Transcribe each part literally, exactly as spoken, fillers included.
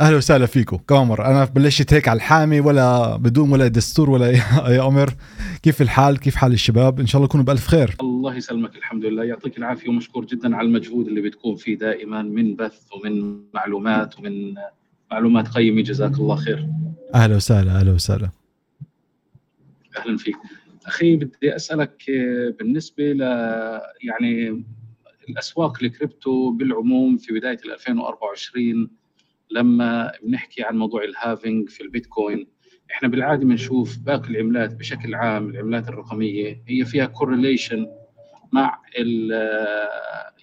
أهلا وسهلا فيكم كمان مرة. أنا بلشت هيك على الحامي ولا بدون ولا دستور ولا يا أمر. كيف الحال؟ كيف حال الشباب؟ إن شاء الله يكونوا بألف خير. الله يسلمك، الحمد لله، يعطيك العافية، ومشكور جدا على المجهود اللي بتكون فيه دائما من بث ومن معلومات ومن معلومات قيمة، جزاك الله خير. أهلا وسهلا. أهلا وسهلا، أهلا فيك أخي. بدي أسألك بالنسبة ل يعني الأسواق الكريبتو بالعموم في بداية ألفين وأربعة وعشرين، لما بنحكي عن موضوع الهافينج في البيتكوين، احنا بالعاده بنشوف باقي العملات بشكل عام، العملات الرقميه هي فيها كورليشن مع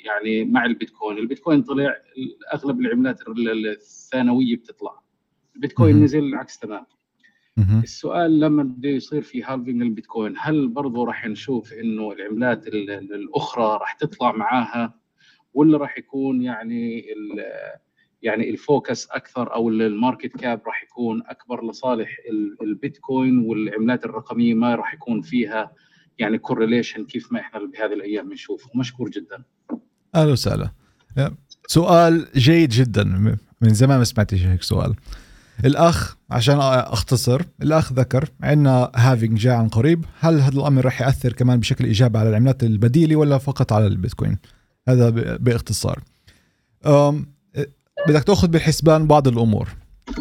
يعني مع البيتكوين. البيتكوين طلع، اغلب العملات الثانويه بتطلع، البيتكوين نزل العكس تمام. السؤال لما بده يصير في هالفينج البيتكوين، هل برضه راح نشوف انه العملات الاخرى راح تطلع معاها، ولا راح يكون يعني يعني الفوكس أكثر أو الماركت كاب راح يكون أكبر لصالح البيتكوين، والعملات الرقمية ما راح يكون فيها يعني كورليشن كيف ما إحنا بهذه الأيام بنشوفه؟ مشكور جدا. أهلا وسهلا، سؤال جيد جدا، من زمان ما سمعتش هيك سؤال. الأخ عشان أختصر، الأخ ذكر عندنا هافينج جاء عن قريب، هل هذا الأمر راح يأثر كمان بشكل إيجابي على العملات البديلة ولا فقط على البيتكوين؟ هذا باختصار. أم بدك تأخذ بالحسبان بعض الأمور.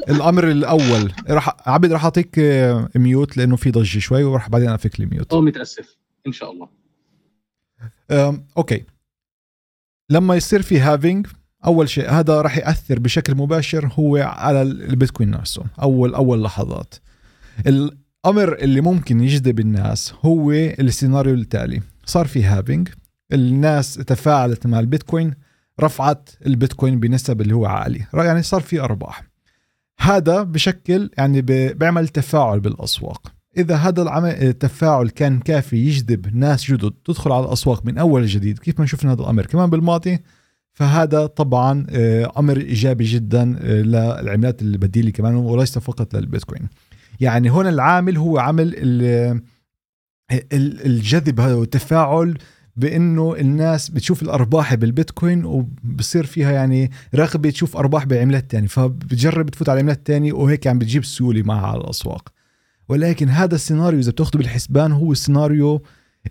الأمر الأول، رح عبد رح أعطيك ميوت لأنه في ضجة شوي، ورح بعدين أفك لي ميوت. أو متأسف إن شاء الله. أوكي، لما يصير في هافينج، أول شيء هذا رح يأثر بشكل مباشر هو على البيتكوين نفسه. أول أول لحظات الأمر اللي ممكن يجذب الناس هو السيناريو التالي: صار في هافينج، الناس تفاعلت مع البيتكوين، رفعت البيتكوين بنسب اللي هو عالي، يعني صار في أرباح. هذا بشكل يعني بيعمل تفاعل بالأسواق. إذا هذا التفاعل كان كافي يجذب ناس جدد تدخل على الأسواق من أول جديد، كيف ما شفنا هذا الأمر كمان بالماضي، فهذا طبعا أمر إيجابي جدا للعملات البديلة كمان، وليس فقط للبيتكوين. يعني هنا العامل هو عامل الجذب هذا والتفاعل، بأنه الناس بتشوف الأرباح بالبيتكوين وبصير فيها يعني رغبة تشوف أرباح بعملات تانية، فبتجرب تفوت على عملات تانية، وهيك عم بتجيب سيولة معها على الأسواق. ولكن هذا السيناريو إذا بتاخده بالحسبان هو السيناريو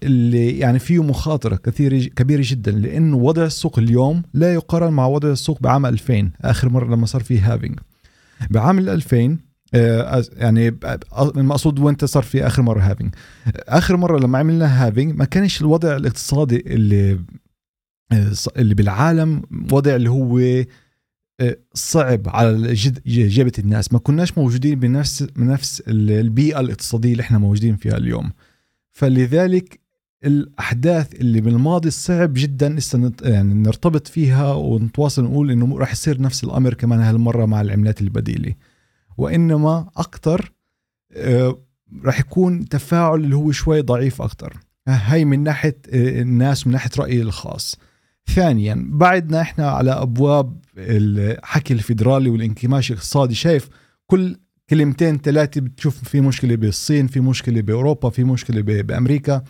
اللي يعني فيه مخاطرة كثيرة كبيرة جدا، لأنه وضع السوق اليوم لا يقارن مع وضع السوق بعام ألفين، آخر مرة لما صار فيه هافينج بعام ألفين. يعني المقصود وانت صار في آخر مرة هافينج، آخر مرة لما عملنا هافينج ما كانش الوضع الاقتصادي اللي اللي بالعالم وضع اللي هو صعب على جيبة الناس، ما كناش موجودين بنفس نفس البيئة الاقتصادية اللي احنا موجودين فيها اليوم. فلذلك الأحداث اللي بالماضي صعب جدا يعني نرتبط فيها ونتواصل، نقول انه راح يصير نفس الأمر كمان هالمرة مع العملات البديلة، وإنما أكتر رح يكون تفاعل اللي هو شوي ضعيف أكتر. هاي من ناحية الناس، من ناحية رأيي الخاص. ثانيا، بعدنا إحنا على أبواب الحكي الفيدرالي والانكماش الاقتصادي، شايف كل كلمتين ثلاثة بتشوف في مشكلة بالصين، في مشكلة بأوروبا، في مشكلة بأمريكا،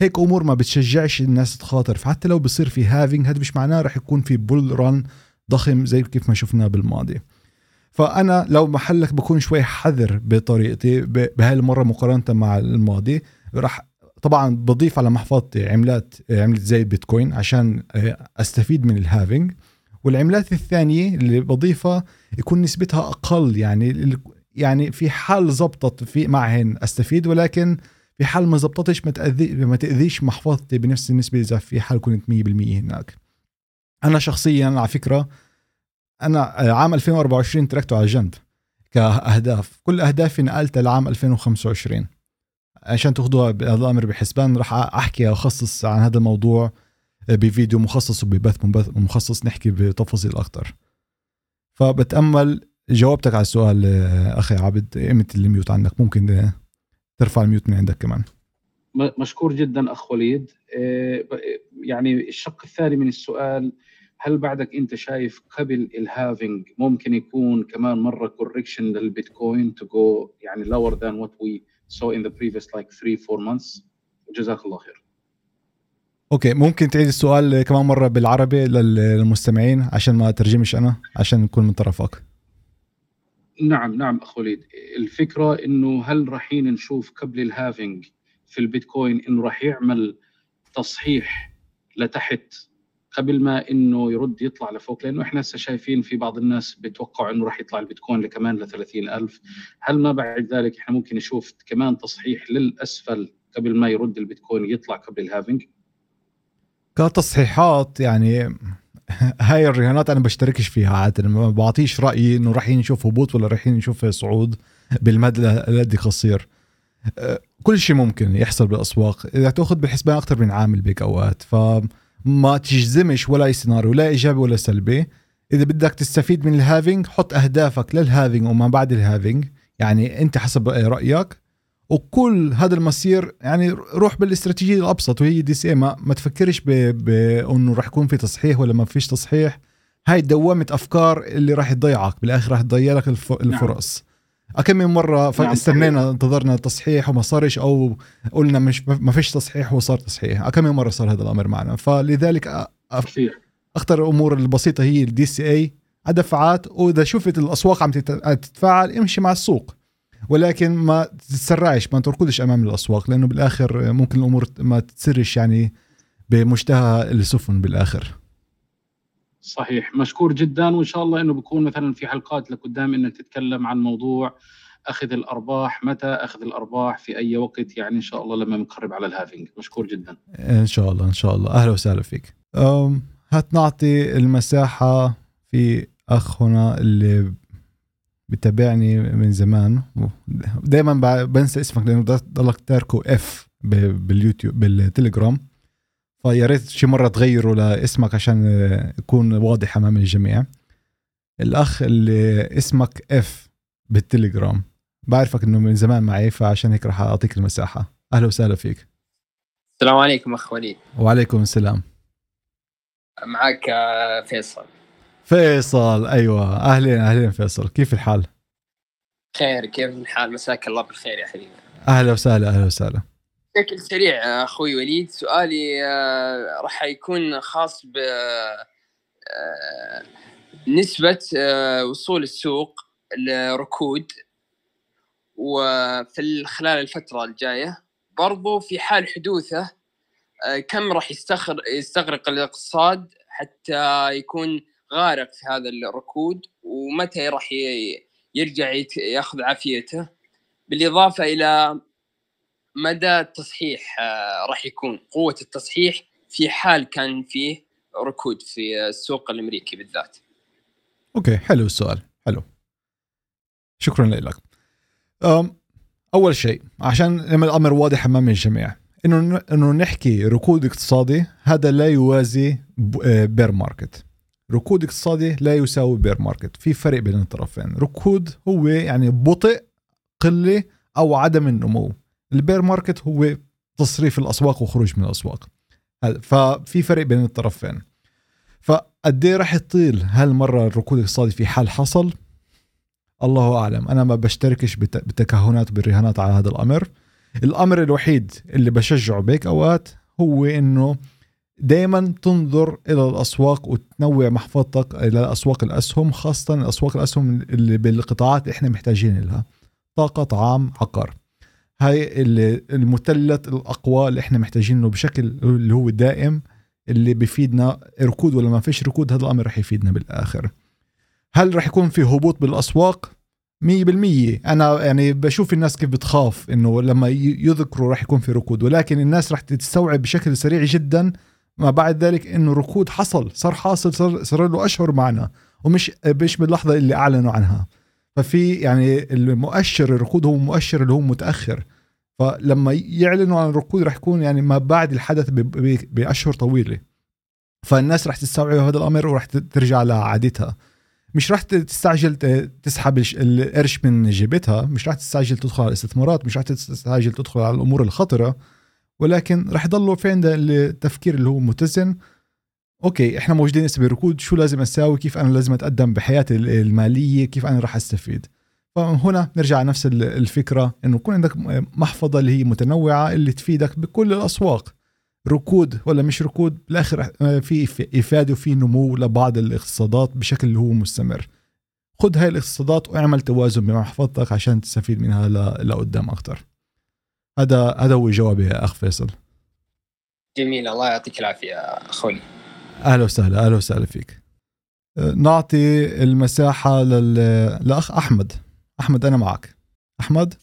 هيك أمور ما بتشجعش الناس تخاطر. فحتى لو بصير في هافينج، هذا مش معناه رح يكون في بول ران ضخم زي كيف ما شفنا بالماضي. فأنا لو محلك بكون شوي حذر بطريقتي بهالمرة مقارنة مع الماضي. رح طبعا بضيف على محفظتي عملات عملت زي البيتكوين عشان أستفيد من الهافينج، والعملات الثانية اللي بضيفها يكون نسبتها أقل، يعني يعني في حال زبطت في معهن أستفيد، ولكن في حال ما زبطتش ما تأذي ما تأذيش محفظتي بنفس النسبة إذا في حال كنت مية بالمية هناك. أنا شخصيا على فكرة أنا عام ألفين وأربعة وعشرين تركته على جنب كأهداف، كل أهدافي نقلتها لعام ألفين وخمسة وعشرين. عشان تأخذوها هذا الأمر بحسبان، راح أحكي أخصص عن هذا الموضوع بفيديو مخصص وببث مخصص نحكي بتفاصيل أكتر. فبتأمل جوابتك على السؤال أخي عبد. إمت الميوت عندك، ممكن ترفع الميوت من عندك كمان. مشكور جدا أخ وليد. يعني الشق الثاني من السؤال، هل بعدك أنت شايف قبل الهافينج ممكن يكون كمان مرة correction للبيتكوين to go يعني lower than what we saw in the previous like three four months؟ جزاك الله خير. أوكي، ممكن تعيد السؤال كمان مرة بالعربي للمستمعين عشان ما ترجمش أنا، عشان نكون من طرفك. نعم نعم أخ وليد، الفكرة إنه هل رحين نشوف قبل الهافينج في البيتكوين إنه رح يعمل تصحيح لتحت قبل ما إنه يرد يطلع لفوق؟ لأنه إحنا هسه شايفين في بعض الناس بتوقعوا إنه رح يطلع البيتكوين لكمان لثلاثين ألف. هل ما بعد ذلك إحنا ممكن نشوف كمان تصحيح للأسفل قبل ما يرد البيتكوين يطلع قبل الهافينج كتصحيحات؟ يعني هاي الرهانات أنا بشتركش فيها عادة، ما بعطيش رأيي إنه رايحين نشوف هبوط ولا رايحين نشوف صعود بالمدى الذي قصير. كل شيء ممكن يحصل بالأسواق إذا تأخذ بالحسبان أكثر من عامل بيك أوقات، فما تجزمش ولا سيناريو لا إيجابي ولا سلبي. إذا بدك تستفيد من الهافينج حط أهدافك للهافينج وما بعد الهافينج، يعني أنت حسب رأيك وكل هذا المسير، يعني روح بالاستراتيجية الأبسط وهي دي سي. ما, ما تفكرش بأنه رح يكون في تصحيح ولا ما فيش تصحيح، هاي دوامة أفكار اللي راح تضيعك بالآخر، راح تضيع لك الفرص. نعم. أكم من مرة استنينا نعم. انتظرنا تصحيح وما صارش، أو قلنا مش ما فيش تصحيح وصار تصحيح. أكم من مرة صار هذا الأمر معنا. فلذلك أخطر الأمور البسيطة هي الدي سي اي على دفعات، وإذا شفت الأسواق عم تتفاعل امشي مع السوق، ولكن ما تتسرعش، ما تركضش أمام الأسواق، لأنه بالآخر ممكن الأمور ما تتسرش يعني بمشتهى السفن بالآخر. صحيح، مشكور جدا، وإن شاء الله أنه بيكون مثلا في حلقات لقدام أنك تتكلم عن موضوع أخذ الأرباح، متى أخذ الأرباح، في أي وقت، يعني إن شاء الله لما نقرب على الهافينج. مشكور جدا. إن شاء الله إن شاء الله. أهلا وسهلا فيك. هات نعطي المساحة في أخونا اللي بتابعني من زمان، دايما بنسى اسمك لأنه ضلك تاركو اف باليوتيوب بالتليجرام، فيا ريت شي مرة تغيره لاسمك عشان يكون واضح أمام الجميع. الأخ اللي اسمك اف بالتليجرام بعرفك إنه من زمان معي، فعشان هيك راح أعطيك المساحة. أهلا وسهلا فيك. السلام عليكم أخ وليد. وعليكم السلام. معك فيصل. فيصل، أيوة، أهلين أهلين فيصل، كيف الحال؟ خير، كيف الحال؟ مساك الله بالخير يا حبيبي. أهلا وسهلا أهلا وسهلا. بشكل سريع أخوي وليد، سؤالي رح يكون خاص بنسبة وصول السوق لركود وفي خلال الفترة الجاية، برضو في حال حدوثه كم رح يستغرق الاقتصاد حتى يكون غارق في هذا الركود، ومتى راح يرجع ياخذ عافيته، بالاضافه الى مدى التصحيح راح يكون قوه التصحيح في حال كان فيه ركود في السوق الامريكي بالذات. اوكي، حلو السؤال، حلو، شكرا لك. اول شيء عشان لما الامر واضح امام الجميع انه انه نحكي ركود اقتصادي، هذا لا يوازي بير ماركت. ركود اقتصادي لا يساوي بير ماركت، في فرق بين الطرفين. ركود هو يعني بطء، قلة أو عدم النمو. البير ماركت هو تصريف الأسواق وخروج من الأسواق، ففي فرق بين الطرفين. فقدي رح يطيل هالمرة الركود الاقتصادي في حال حصل؟ الله أعلم، أنا ما بشتركش بالتكهنات وبالرهانات على هذا الأمر. الأمر الوحيد اللي بشجعه بيك أوقات هو إنه دايما تنظر إلى الأسواق وتنوع محفظتك إلى أسواق الأسهم، خاصة أسواق الأسهم اللي بالقطاعات إحنا محتاجين لها، طاقة، طعام، عقار. هاي المثلث الأقوى اللي إحنا محتاجين له بشكل اللي هو دائم، اللي بيفيدنا ركود ولا ما فيش ركود، هذا الأمر رح يفيدنا بالآخر. هل رح يكون في هبوط بالأسواق؟ مية بالمية. أنا يعني بشوف الناس كيف بتخاف إنه لما يذكروا رح يكون في ركود، ولكن الناس رح تستوعب بشكل سريع جدا ما بعد ذلك انه ركود حصل، صار حاصل، صار, صار له اشهر معنا، ومش مش باللحظه اللي اعلنوا عنها. ففي يعني المؤشر الركود هو مؤشر اللي هو متاخر، فلما يعلنوا عن الركود رح يكون يعني ما بعد الحدث باشهر طويله، فالناس رح تستوعب هذا الامر ورح ترجع لعادتها. مش رح تستعجل تسحب القرش من جيبتها، مش رح تستعجل تدخل على الاستثمارات، مش رح تستعجل تدخل على الامور الخطره، ولكن رح يضلوا في عندنا التفكير اللي هو متزن. اوكي، احنا موجودين نسبة ركود، شو لازم اساوي، كيف انا لازم اتقدم بحياتي المالية، كيف انا رح استفيد. فهنا نرجع نفس الفكرة، انه يكون عندك محفظة اللي هي متنوعة اللي تفيدك بكل الاسواق، ركود ولا مش ركود، بالاخر في افادة وفي نمو لبعض الاقتصادات بشكل اللي هو مستمر. خد هاي الاقتصادات واعمل توازن بما حفظتك عشان تستفيد منها لقدام اكثر. هذا هذا هو جوابي يا اخ فيصل. جميل، الله يعطيك العافيه اخوي. اهلا وسهلا، اهلا وسهلا فيك. نعطي المساحه للاخ احمد. احمد انا معك. احمد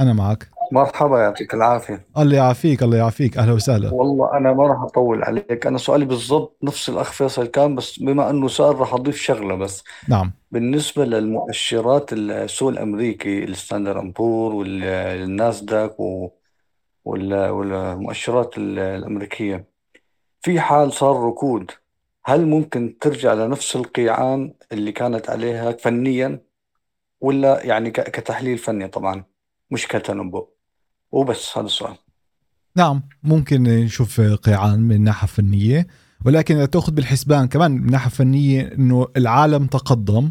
انا معك. مرحبا، يعطيك العافيه. الله يعافيك، الله يعافيك، اهلا وسهلا. والله انا ما راح اطول عليك، انا سؤالي بالضبط نفس الاخ فيصل كان، بس بما انه سؤال راح اضيف شغله بس. نعم. بالنسبه للمؤشرات السوق الامريكي، الستاندرد اند بور والناسداك والمؤشرات الامريكيه، في حال صار ركود هل ممكن ترجع لنفس القيعان اللي كانت عليها فنيا، ولا يعني كتحليل فني طبعا مش كتنبؤ وبس؟ هذا السؤال. نعم، ممكن نشوف قيعان من ناحية فنية، ولكن تأخذ بالحسبان كمان من ناحية فنية إنه العالم تقدم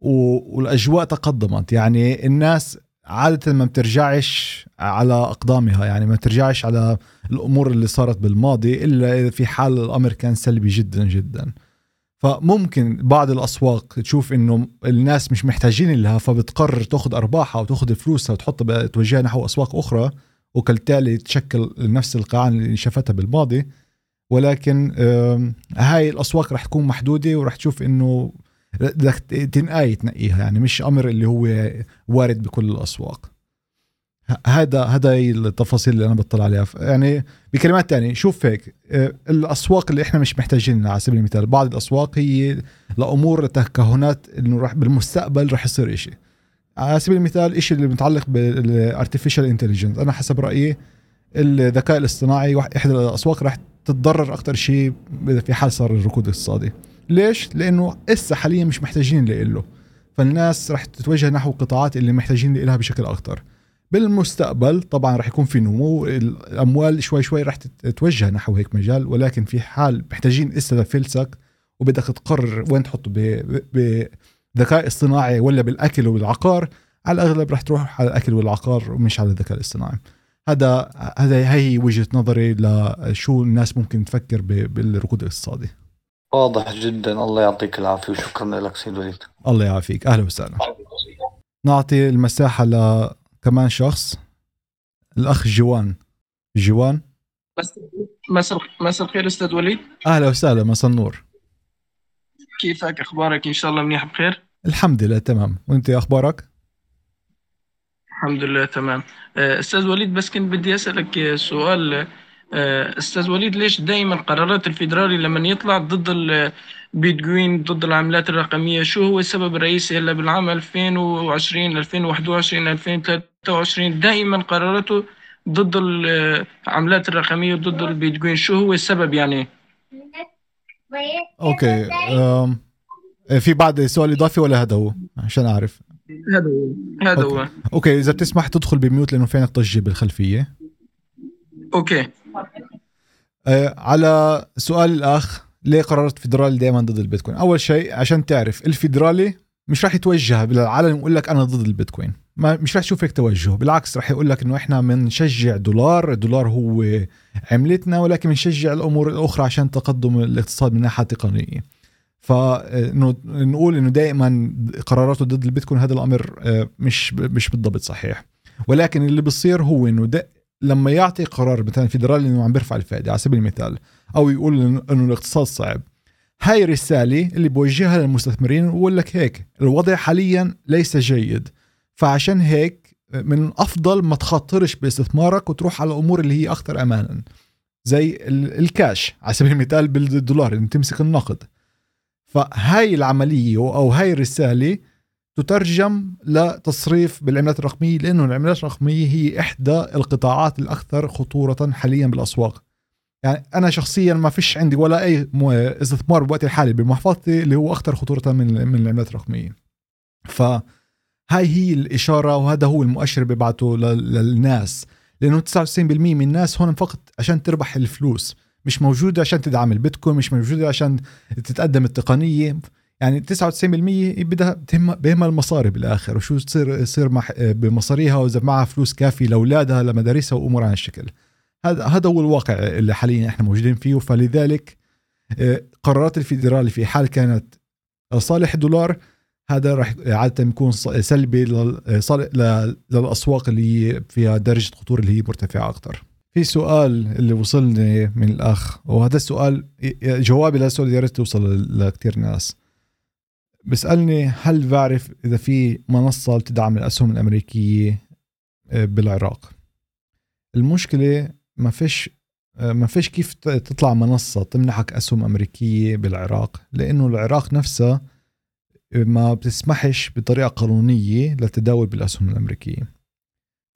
والأجواء تقدمت، يعني الناس عادة ما بترجعش على أقدامها، يعني ما ترجعش على الأمور اللي صارت بالماضي إلا إذا في حال الأمر كان سلبي جدا جدا. فممكن بعض الأسواق تشوف إنه الناس مش محتاجين لها، فبتقرر تأخذ أرباحها وتأخذ فلوسها وتحطها توجهها نحو أسواق أخرى، وكالتالي تشكل نفس القاعة اللي شافتها بالماضي. ولكن هاي الأسواق رح تكون محدودة، ورح تشوف إنه بدك تنقاي تنقيها، يعني مش أمر اللي هو وارد بكل الأسواق. هذا هذا التفاصيل اللي أنا بطلع عليها، يعني بكلمات تانية شوف هيك الأسواق اللي إحنا مش محتاجين على سبيل المثال، بعض الأسواق هي لأمور تكهنات إنه راح بالمستقبل راح يصير إشي، على سبيل المثال إشي اللي متعلق بالارتيفيشال انتليجنس. أنا حسب رأيي الذكاء الاصطناعي إحدى الأسواق راح تتضرر أكتر شيء في حال صار الركود الاقتصادي. ليش؟ لأنه إسا حاليا مش محتاجين لإله، فالناس راح تتوجه نحو قطاعات اللي محتاجين لإلها بشكل أكتر. بالمستقبل طبعا رح يكون في نمو، الأموال شوي شوي رح تتوجه نحو هيك مجال، ولكن في حال محتاجين إسا لفلسك وبدك تقرر وين تحطه، بذكاء اصطناعي ولا بالأكل وبالعقار، على الأغلب رح تروح على الأكل والعقار ومش على الذكاء الاصطناعي. هذا هذا هي وجهة نظري لشو الناس ممكن تفكر بالركود الاقتصادي. واضح جدا، الله يعطيك العافية وشكرا لك سيد وليد. الله يعافيك، أهلا وسهلا. نعطي المساحة ل كمان شخص، الأخ جوان. جوان مساء مساء الخير أستاذ وليد. أهلا وسهلا، مساء النور، كيفك أخبارك؟ إن شاء الله منيح بخير. الحمد لله تمام، وأنت أخبارك؟ الحمد لله تمام. أستاذ وليد بس كنت بدي أسألك سؤال. أستاذ وليد، ليش دائما قرارات الفيدرالي لما يطلع ضد البيتكوين ضد العملات الرقمية، شو هو السبب الرئيسي؟ هلا بالعام ألفين وعشرين ألفين وواحد وعشرين ألفين وثلاثة وعشرين دائما قراراته ضد العملات الرقمية ضد البيتكوين، شو هو السبب يعني؟ أوكي، في بعد سؤال إضافي ولا هذا هو عشان أعرف؟ هذا هو، هذا هو. أوكي، إذا بتسمح تدخل بميوت لأنه في عندك ضجة بالخلفية. أوكي. على سؤال الأخ، ليه قررت فيدرالي دائما ضد البيتكوين؟ أول شيء عشان تعرف الفيدرالي مش راح يتوجه بالعالم يقول لك أنا ضد البيتكوين، ما مش راح تشوف هيك توجه، بالعكس راح يقول لك إنه إحنا منشجع دولار، الدولار هو عملتنا، ولكن منشجع الأمور الأخرى عشان تقدم الاقتصاد من ناحية تقنية. فنقول إنه دائما قراراته ضد البيتكوين هذا الأمر مش مش بالضبط صحيح، ولكن اللي بيصير هو إنه لما يعطي قرار مثلا فيدرالي انه عم بيرفع الفائده على سبيل المثال، او يقول انه الاقتصاد صعب، هاي رساله اللي بوجهها للمستثمرين بقول لك هيك الوضع حاليا ليس جيد، فعشان هيك من الافضل ما تخاطرش باستثمارك وتروح على الامور اللي هي اكثر امانا، زي الكاش على سبيل المثال بالدولار، انه تمسك النقد. فهاي العمليه او هاي الرساله تترجم لتصريف بالعملات الرقمية، لأنه العملات الرقمية هي إحدى القطاعات الأكثر خطورة حاليا بالأسواق. يعني أنا شخصيا ما فيش عندي ولا أي استثمار بوقت الحالي بمحفظتي اللي هو أكثر خطورة من من العملات الرقمية. فهاي هي الإشارة وهذا هو المؤشر ببعته للناس، لأنه تسعة وتسعين بالمية من الناس هون فقط عشان تربح الفلوس، مش موجودة عشان تدعم البيتكوين، مش موجودة عشان تتقدم التقنية. يعني تسعة وتسعين بالمية بدها بهمها المصاري بالاخر، وشو تصير يصير مع بمصاريها، واذا معها فلوس كافي لاولادها لمدارسها وامور عن الشكل. هذا هذا هو الواقع اللي حاليا احنا موجودين فيه، فلذلك قرارات الفيدرالي في حال كانت لصالح الدولار هذا راح عادة يكون سلبي للأسواق اللي فيها درجة خطورة اللي هي مرتفعة أكتر. في سؤال اللي وصلني من الأخ، وهذا السؤال جوابي للسؤال يا ريت توصل لكتير ناس. بسألني هل بعرف إذا في منصة تدعم الأسهم الأمريكية بالعراق؟ المشكلة ما فيش ما فيش كيف تطلع منصة تمنحك أسهم أمريكية بالعراق، لأنه العراق نفسه ما بتسمحش بطريقة قانونية للتداول بالأسهم الأمريكية،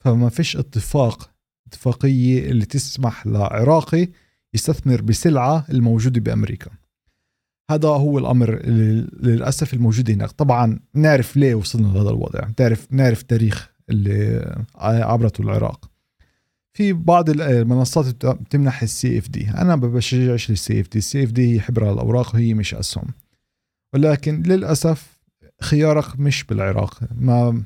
فما فيش اتفاق اتفاقية اللي تسمح لعراقي يستثمر بسلعة الموجودة بأمريكا. هذا هو الأمر للأسف الموجود هناك. طبعا نعرف ليه وصلنا لهذا الوضع، تعرف نعرف تاريخ اللي عبرته العراق. في بعض المنصات بتمنح السي إف دي، أنا بشجعش للCFD. الCFD هي حبر الأوراق وهي مش أسهم، ولكن للأسف خيارك مش بالعراق. ما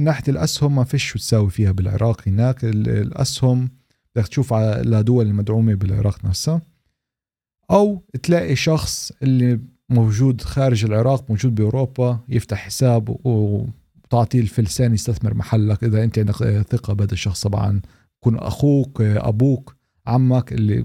ناحية الأسهم ما فيش شو تساوي فيها بالعراق. هناك الأسهم بدك تشوف على دول المدعومة بالعراق نفسها، أو تلاقي شخص اللي موجود خارج العراق موجود بأوروبا يفتح حساب وتعطيه الفلسان يستثمر محلك إذا أنت عندك ثقة بهذا الشخص. طبعا كن أخوك أبوك عمك اللي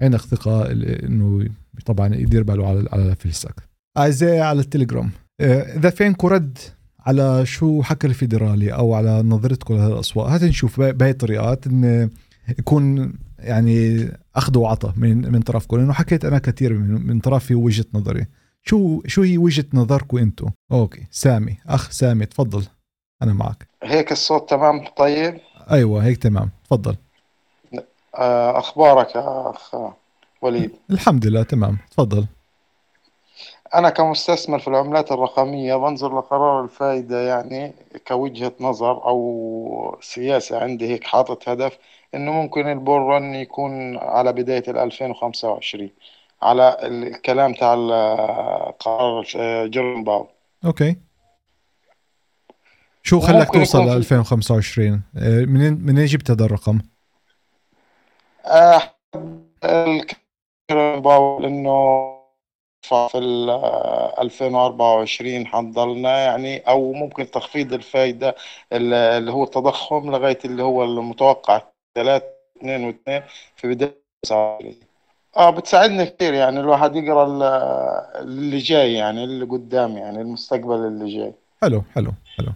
عندك ثقة إنه طبعا يدير باله على على فلسك. أعزائي على التليجرام، إذا في عندكم رد على شو حكى الفيدرالي أو على نظرتكم لهذه الأسواق، هات نشوف بهي الطريقات إن يكون يعني أخذ وعطى من من طرفكم، لأنه حكيت أنا كثير من من طرفي وجهة نظري. شو شو هي وجهة نظركم أنتم؟ أوكي سامي، أخ سامي تفضل أنا معك. هيك الصوت تمام؟ طيب أيوة هيك تمام، تفضل. أخبارك يا أخ وليد؟ الحمد لله تمام، تفضل. أنا كمستثمر في العملات الرقمية بنظر لقرار الفائدة يعني كوجهة نظر أو سياسة عندي، هيك حاطط هدف إنه ممكن البول رن يكون على بداية الألفين وخمسة وعشرين على الكلام تاع قرار جرنباو. أوكي. شو خلك توصل ل ألفين وخمسة وعشرين؟ منين منين جبت هذا الرقم؟ أه الجرنباو إنه في ألفين وأربعة وعشرين حنضلنا يعني، أو ممكن تخفيض الفايدة اللي هو التضخم لغاية اللي هو المتوقع ثلاثة اثنين واثنين في بداية ساعة. آه بتساعدنا كتير يعني، الواحد يقرأ اللي جاي يعني اللي قدام يعني المستقبل اللي جاي. حلو حلو حلو.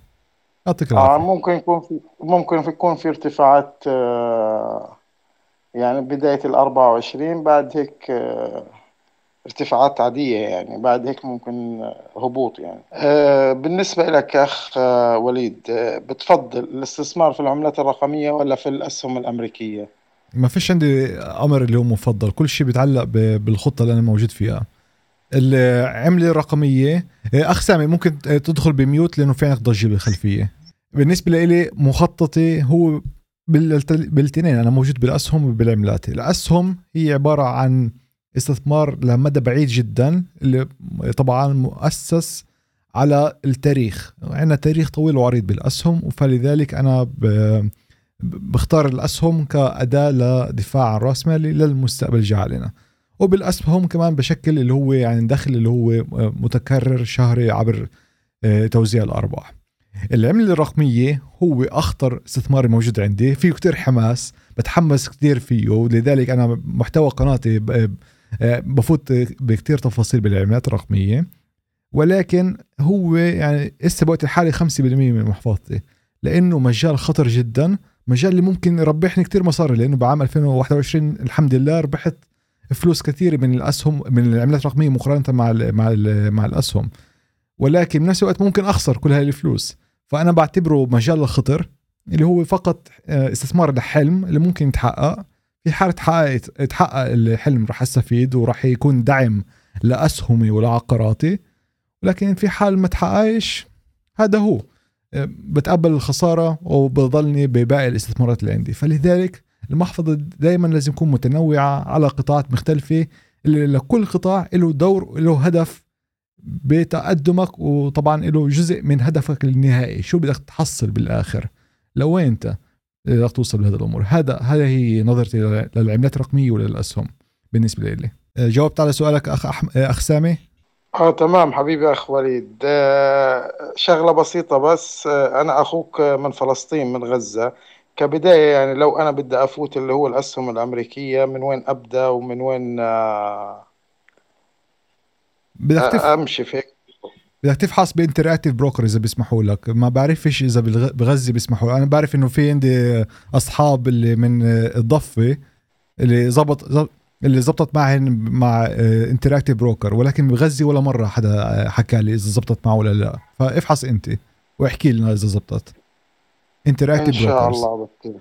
أعطيك العافية. آه ممكن يكون في ممكن يكون في ارتفاعات آه يعني بداية الأربعة وعشرين، بعد هيك آه ارتفاعات عادية يعني، بعد هيك ممكن هبوط يعني. بالنسبة لك أخ وليد، بتفضل الاستثمار في العملات الرقمية ولا في الأسهم الأمريكية؟ ما فيش عندي أمر اللي هو مفضل، كل شيء بيتعلق بالخطة اللي أنا موجود فيها. العملة الرقمية أخ سامي ممكن تدخل بميوت لأنه في عندك ضجة بالخلفية. بالنسبة لي مخططي هو بالتنين، أنا موجود بالأسهم وبالعملات. الأسهم هي عبارة عن استثمار لمدى بعيد جدا اللي طبعا مؤسس على التاريخ، عندنا تاريخ طويل وعريض بالأسهم، فلذلك أنا بختار الأسهم كأداة لدفاع عن رأس مالي للمستقبل جعلنا. وبالأسهم كمان بشكل اللي هو يعني دخل اللي هو متكرر شهري عبر توزيع الأرباح. العملة الرقمية هو أخطر استثمار موجود عندي، فيه كتير حماس، بتحمس كتير فيه، ولذلك أنا محتوى قناتي بفوت بكتير تفاصيل بالعملات الرقمية، ولكن هو يعني إسه بوقت الحالي خمسة بالمية من محفظتي، لأنه مجال خطر جدا، مجال اللي ممكن يربحني كتير مصاري، لأنه بعام ألفين وواحد وعشرين الحمد لله ربحت فلوس كتير من الأسهم من العملات الرقمية مقارنة مع ال مع ال مع الأسهم، ولكن بنفس الوقت ممكن أخسر كل هاي الفلوس. فأنا بعتبره مجال الخطر اللي هو فقط استثمار لحلم اللي ممكن يتحقق. في حالة تحقق الحلم رح أستفيد ورح يكون دعم لأسهمي ولعقاراتي، ولكن في حال ما تحققش هذا هو بتقبل الخسارة وبظلني بباقي الاستثمارات اللي عندي. فلذلك المحفظة دايما لازم تكون متنوعة على قطاعات مختلفة، اللي لكل قطاع له دور وله هدف بتقدمك، وطبعا له جزء من هدفك النهائي، شو بدك تحصل بالآخر لو أنت بدك توصل لهذا الأمور. هذا هذا هي نظرتي للعملات الرقمية وللأسهم بالنسبة لي. جاوبت على سؤالك أخ أح... أخ سامي؟ اه تمام حبيبي اخ وليد. آه شغله بسيطه بس. آه انا اخوك من فلسطين، من غزه. كبدايه يعني لو انا بدي افوت اللي هو الاسهم الامريكيه، من وين ابدا ومن وين آه بدك تف... آه امشي في هيك؟ بدك تفحص بانتراكتيف بروكر اذا بيسمحوا لك. ما بعرفش اذا بالغ... بغزه بيسمحوا. انا بعرف انه في عندي اصحاب اللي من الضفه اللي زبط, زبط... اللي زبطت معهن مع انتراكتيف بروكر، ولكن بغزي ولا مرة حدا حكى لي إذا زبطت معه ولا لا. فافحص أنت واحكي لنا إذا زبطت انتراكتيف بروكرز إن شاء الله. بكتير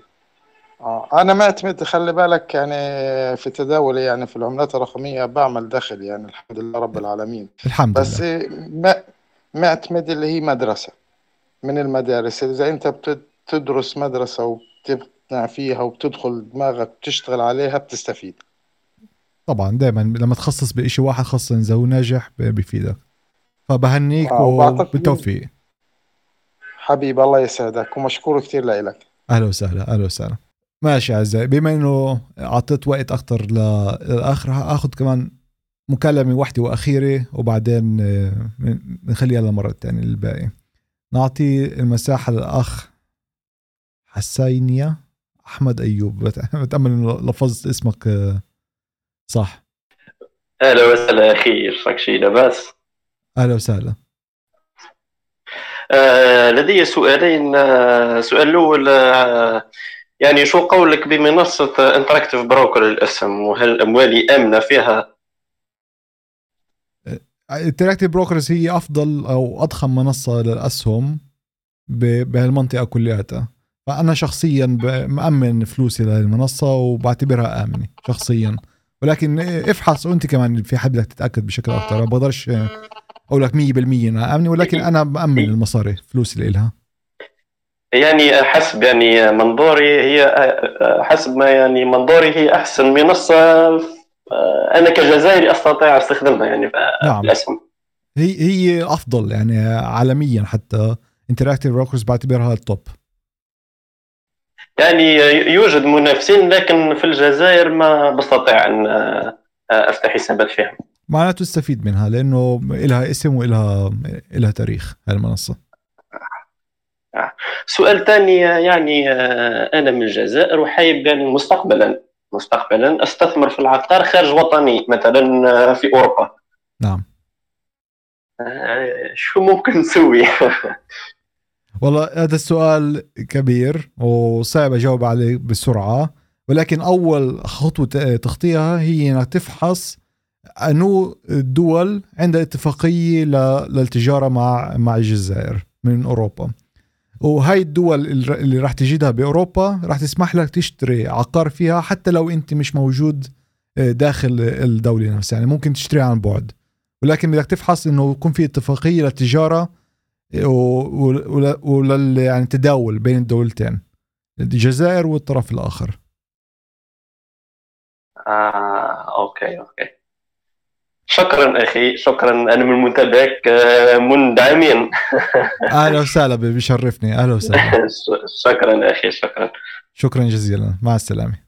آه. أنا معتمد، خلي بالك، يعني في تداولي يعني في العملات الرقمية بعمل دخل، يعني الحمد لله رب العالمين. الحمد بس لله. معتمد اللي هي مدرسة من المدارس. إذا أنت بتدرس مدرسة وبتقنع فيها وبتدخل دماغك بتشتغل عليها بتستفيد طبعا. دائما لما تخصص بإشي واحد، خاصة إذا هو ناجح، بفيدك. فبهنيك وبالتوفيق حبيب. الله يسعدك ومشكور كتير لإلك. أهلا وسهلا. أهلا وسهلا. ماشي أعزائي، بما إنه عطيت وقت أكتر للآخر، هأخذ كمان مكالمة واحدة وأخيرة وبعدين نخليها لمرة تانية الباقي. نعطي المساحة للأخ حسينية أحمد أيوب. بتأمل إنه لفظت اسمك صح. اهلا وسهلا اخي، شرك شي لاباس؟ اهلا وسهلا. آه لدي سؤالين. آه سؤال الاول، آه يعني شو قولك بمنصه آه انتراكتيف بروكر للاسهم، وهل اموالي امنه فيها؟ انتراكتيف بروكرز هي افضل او اضخم منصه للاسهم بهالمنطقه كلياتها. فانا شخصيا مامن فلوسي للمنصه وبعتبرها امنه شخصيا، ولكن افحص. وانت كمان في حد بدك تتاكد بشكل اكثر. ما بقدرش اقول لك مية بالمية انها امنه، ولكن انا بامن المصاري فلوسي اللي لها. يعني حسب يعني منظوري، هي حسب ما يعني منظوري هي احسن منصه انا كجزائري استطيع استخدمها يعني بالاسهم. نعم. هي هي افضل يعني عالميا، حتى انتراكتيف بروكرز بعتبرها التوب. يعني يوجد منافسين لكن في الجزائر ما بستطيع أن أفتح حسابات فيها. معناته تستفيد منها لأنه إلها اسم وإلها إلها تاريخ هالمنصة. سؤال تاني، يعني أنا من الجزائر وحايب يعني مستقبلا مستقبلا أستثمر في العقار خارج وطني، مثلا في أوروبا. نعم. شو ممكن نسوي؟ والله هذا السؤال كبير وصعب أجاوب عليه بسرعة، ولكن أول خطوة تخطيها هي أنك تفحص أنو الدول عندها اتفاقية للتجارة مع مع الجزائر من أوروبا، وهاي الدول اللي راح تجدها بأوروبا راح تسمح لك تشتري عقار فيها حتى لو أنت مش موجود داخل الدولة نفسها. يعني ممكن تشتري عن بعد، ولكن بدك تفحص أنه يكون في اتفاقية للتجارة ولل ولل يعني تداول بين الدولتين، الجزائر والطرف الآخر. آه، أوكي أوكي. شكرا أخي، شكرا. أنا من متابعك منذ عامين. أهلا وسهلا، بيشرفني. أهلا وسهلا. شكرا أخي، شكرا. شكرا جزيلا، مع السلامة.